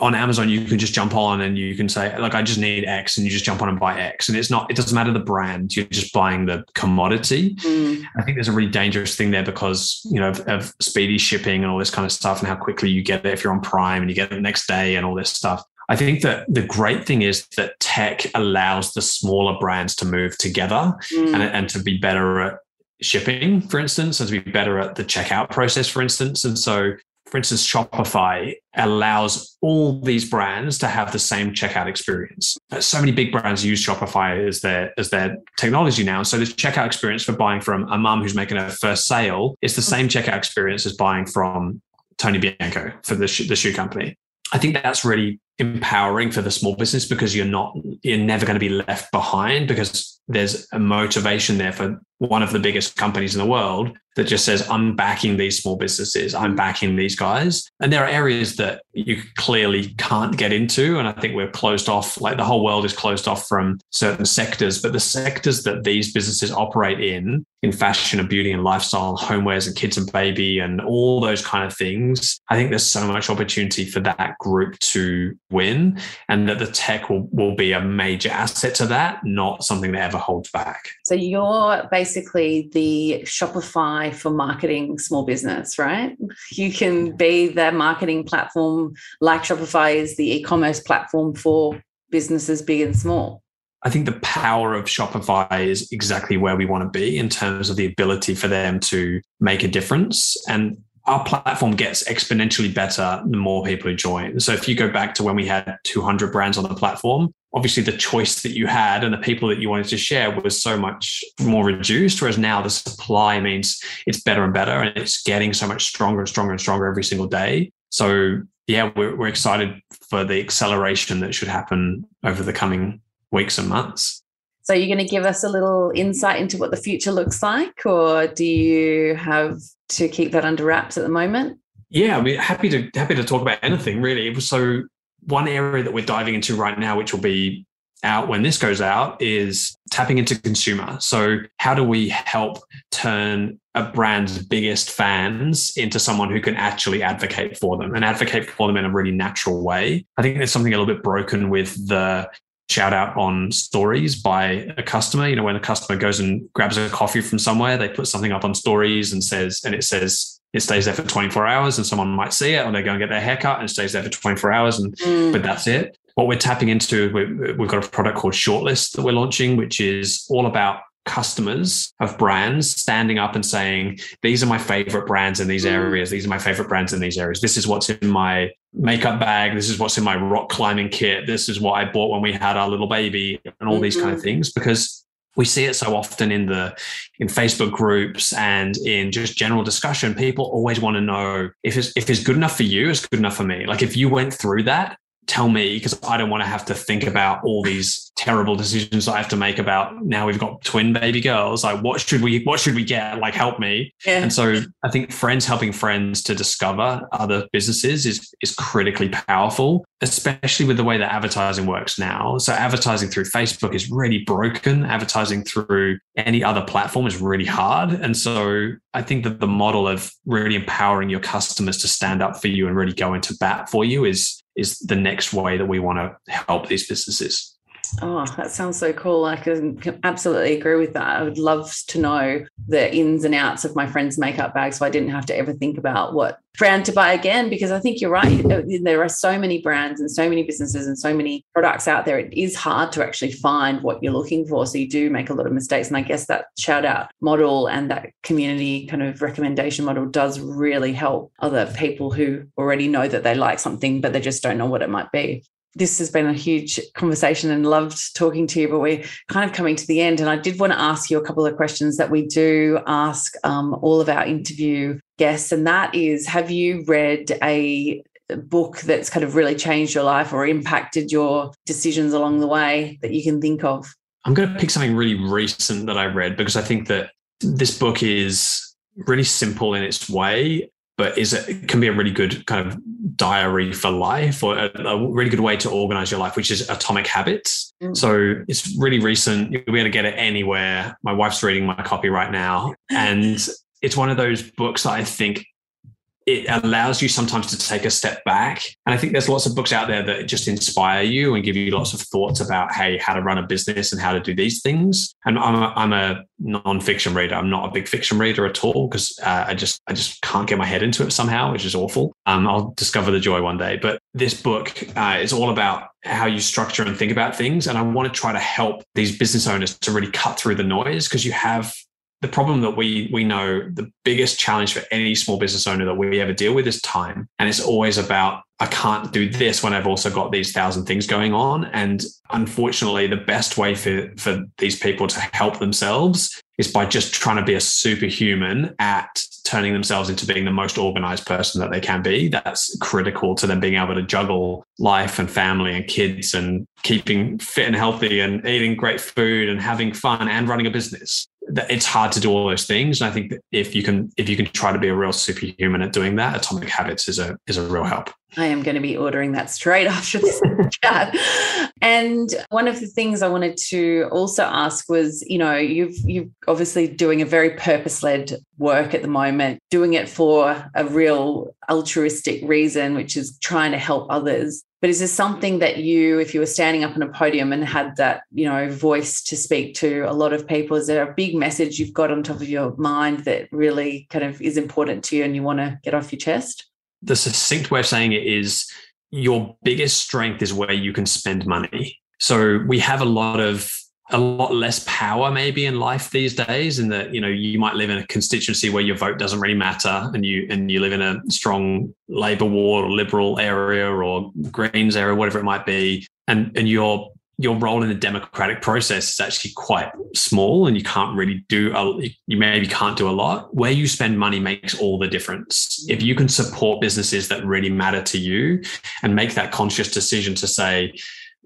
on Amazon, you can just jump on and you can say, "Look, I just need X," and you just jump on and buy X. And it's not, it doesn't matter the brand, you're just buying the commodity. Mm. I think there's a really dangerous thing there because, you know, of, of speedy shipping and all this kind of stuff and how quickly you get it if you're on Prime and you get it the next day and all this stuff. I think that the great thing is that tech allows the smaller brands to move together mm. and, and to be better at shipping, for instance, and to be better at the checkout process, for instance. And so, for instance, Shopify allows all these brands to have the same checkout experience. So many big brands use Shopify as their as their technology now. So this checkout experience for buying from a mum who's making her first sale is the same checkout experience as buying from Tony Bianco for the shoe, the shoe company. I think that's really empowering for the small business because you're not you're never going to be left behind because there's a motivation there for one of the biggest companies in the world that just says, "I'm backing these small businesses. I'm backing these guys." And there are areas that you clearly can't get into. And I think we're closed off, like the whole world is closed off from certain sectors, but the sectors that these businesses operate in, in fashion and beauty and lifestyle, homewares and kids and baby and all those kind of things, I think there's so much opportunity for that group to win and that the tech will, will be a major asset to that, not something that ever holds back. So you're basically the Shopify for marketing small business, right? You can be the marketing platform, like Shopify is the e-commerce platform for businesses big and small. I think the power of Shopify is exactly where we want to be in terms of the ability for them to make a difference. And our platform gets exponentially better the more people who join. So if you go back to when we had two hundred brands on the platform, obviously the choice that you had and the people that you wanted to share was so much more reduced, whereas now the supply means it's better and better and it's getting so much stronger and stronger and stronger every single day. So yeah, we're, we're excited for the acceleration that should happen over the coming weeks and months. So you're going to give us a little insight into what the future looks like, or do you have to keep that under wraps at the moment? Yeah, we're happy to happy to talk about anything really. So one area that we're diving into right now, which will be out when this goes out, is tapping into consumer. So how do we help turn a brand's biggest fans into someone who can actually advocate for them and advocate for them in a really natural way? I think there's something a little bit broken with the shout out on stories by a customer. You know, when a customer goes and grabs a coffee from somewhere, they put something up on stories and says, and it says it stays there for twenty-four hours and someone might see it, or they go and get their haircut and it stays there for twenty-four hours. And, mm. but that's it. what we're tapping into, we're, we've got a product called Shortlist that we're launching, which is all about customers of brands standing up and saying, these are my favorite brands in these areas. These are my favorite brands in these areas. This is what's in my makeup bag. This is what's in my rock climbing kit. This is what I bought when we had our little baby, and all mm-hmm. these kind of things, because we see it so often in the in Facebook groups and in just general discussion. People always want to know if it's, if it's good enough for you, it's good enough for me. Like, if you went through that, tell me, because I don't want to have to think about all these terrible decisions I have to make about, now we've got twin baby girls. Like, what should we, what should we get? Like, help me. Yeah. And so I think friends helping friends to discover other businesses is, is critically powerful, especially with the way that advertising works now. So advertising through Facebook is really broken. Advertising through any other platform is really hard. And so I think that the model of really empowering your customers to stand up for you and really go into bat for you is, is the next way that we want to help these businesses. Oh, that sounds so cool. I can absolutely agree with that. I would love to know the ins and outs of my friend's makeup bag so I didn't have to ever think about what brand to buy again, because I think you're right. There are so many brands and so many businesses and so many products out there. It is hard to actually find what you're looking for. So you do make a lot of mistakes. And I guess that shout out model and that community kind of recommendation model does really help other people who already know that they like something, but they just don't know what it might be. This has been a huge conversation and loved talking to you, but we're kind of coming to the end. And I did want to ask you a couple of questions that we do ask um, all of our interview guests. And that is, have you read a book that's kind of really changed your life or impacted your decisions along the way that you can think of? I'm going to pick something really recent that I read, because I think that this book is really simple in its way, but is a, it can be a really good kind of diary for life, or a, a really good way to organize your life, which is Atomic Habits. Mm. So it's really recent. You'll be able to get it anywhere. My wife's reading my copy right now. And it's one of those books that I think it allows you sometimes to take a step back. And I think there's lots of books out there that just inspire you and give you lots of thoughts about, hey, how to run a business and how to do these things. And I'm a, I'm a non-fiction reader. I'm not a big fiction reader at all, because uh, I just I just can't get my head into it somehow, which is awful. Um, I'll discover the joy one day. But this book uh, is all about how you structure and think about things. And I want to try to help these business owners to really cut through the noise, because you have... the problem that we we know, the biggest challenge for any small business owner that we ever deal with is time. And it's always about, I can't do this when I've also got these thousand things going on. And unfortunately, the best way for, for these people to help themselves is by just trying to be a superhuman at turning themselves into being the most organized person that they can be. That's critical to them being able to juggle life and family and kids and keeping fit and healthy and eating great food and having fun and running a business. It's hard to do all those things. And I think that if you can, if you can try to be a real superhuman at doing that, Atomic Habits is a, is a real help. I am going to be ordering that straight after this chat. And one of the things I wanted to also ask was, you know, you've, you've obviously doing a very purpose-led work at the moment, doing it for a real altruistic reason, which is trying to help others. But is there something that you, if you were standing up on a podium and had that, you know, voice to speak to a lot of people, is there a big message you've got on top of your mind that really kind of is important to you and you want to get off your chest? The succinct way of saying it is, your biggest strength is where you can spend money. So we have a lot of a lot less power maybe in life these days, in that, you know, you might live in a constituency where your vote doesn't really matter, and you and you live in a strong Labour ward or Liberal area or Greens area, whatever it might be, and and your your role in the democratic process is actually quite small, and you can't really do a, you maybe can't do a lot. Where you spend money makes all the difference. If you can support businesses that really matter to you and make that conscious decision to say,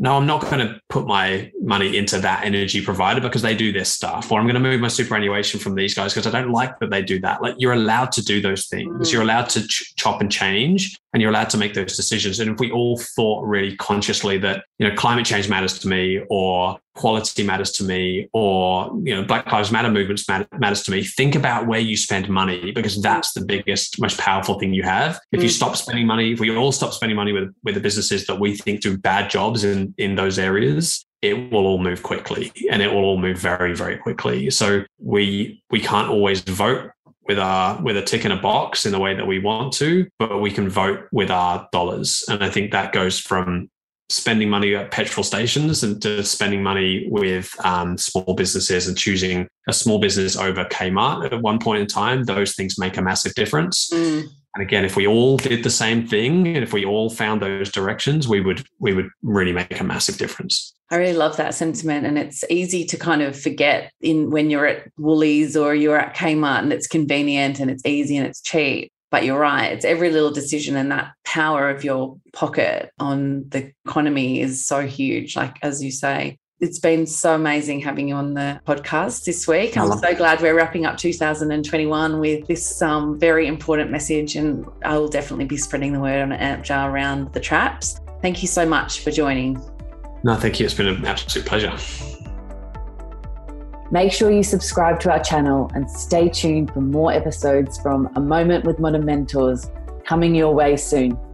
no, I'm not going to put my money into that energy provider because they do this stuff, or I'm going to move my superannuation from these guys because I don't like that they do that. Like, you're allowed to do those things. Mm. You're allowed to ch- chop and change, and you're allowed to make those decisions. And if we all thought really consciously that, you know, climate change matters to me, or quality matters to me, or, you know, Black Lives Matter movements matter, matters to me, think about where you spend money, because that's the biggest, most powerful thing you have. If mm. you stop spending money, if we all stop spending money with, with the businesses that we think do bad jobs in, in those areas, it will all move quickly, and it will all move very, very quickly. So we we can't always vote with our with a tick in a box in the way that we want to, but we can vote with our dollars. And I think that goes from spending money at petrol stations and to spending money with um, small businesses and choosing a small business over Kmart at one point in time, those things make a massive difference. Mm. And again, if we all did the same thing and if we all found those directions, we would we would really make a massive difference. I really love that sentiment, and it's easy to kind of forget in when you're at Woolies or you're at Kmart, and it's convenient and it's easy and it's cheap. But you're right, it's every little decision, and that power of your pocket on the economy is so huge, like as you say. It's been so amazing having you on the podcast this week. I'm so glad we're wrapping up two thousand twenty-one with this um, very important message, and I will definitely be spreading the word on Ampjar around the traps. Thank you so much for joining. No, thank you. It's been an absolute pleasure. Make sure you subscribe to our channel and stay tuned for more episodes from A Moment with Modern Mentors coming your way soon.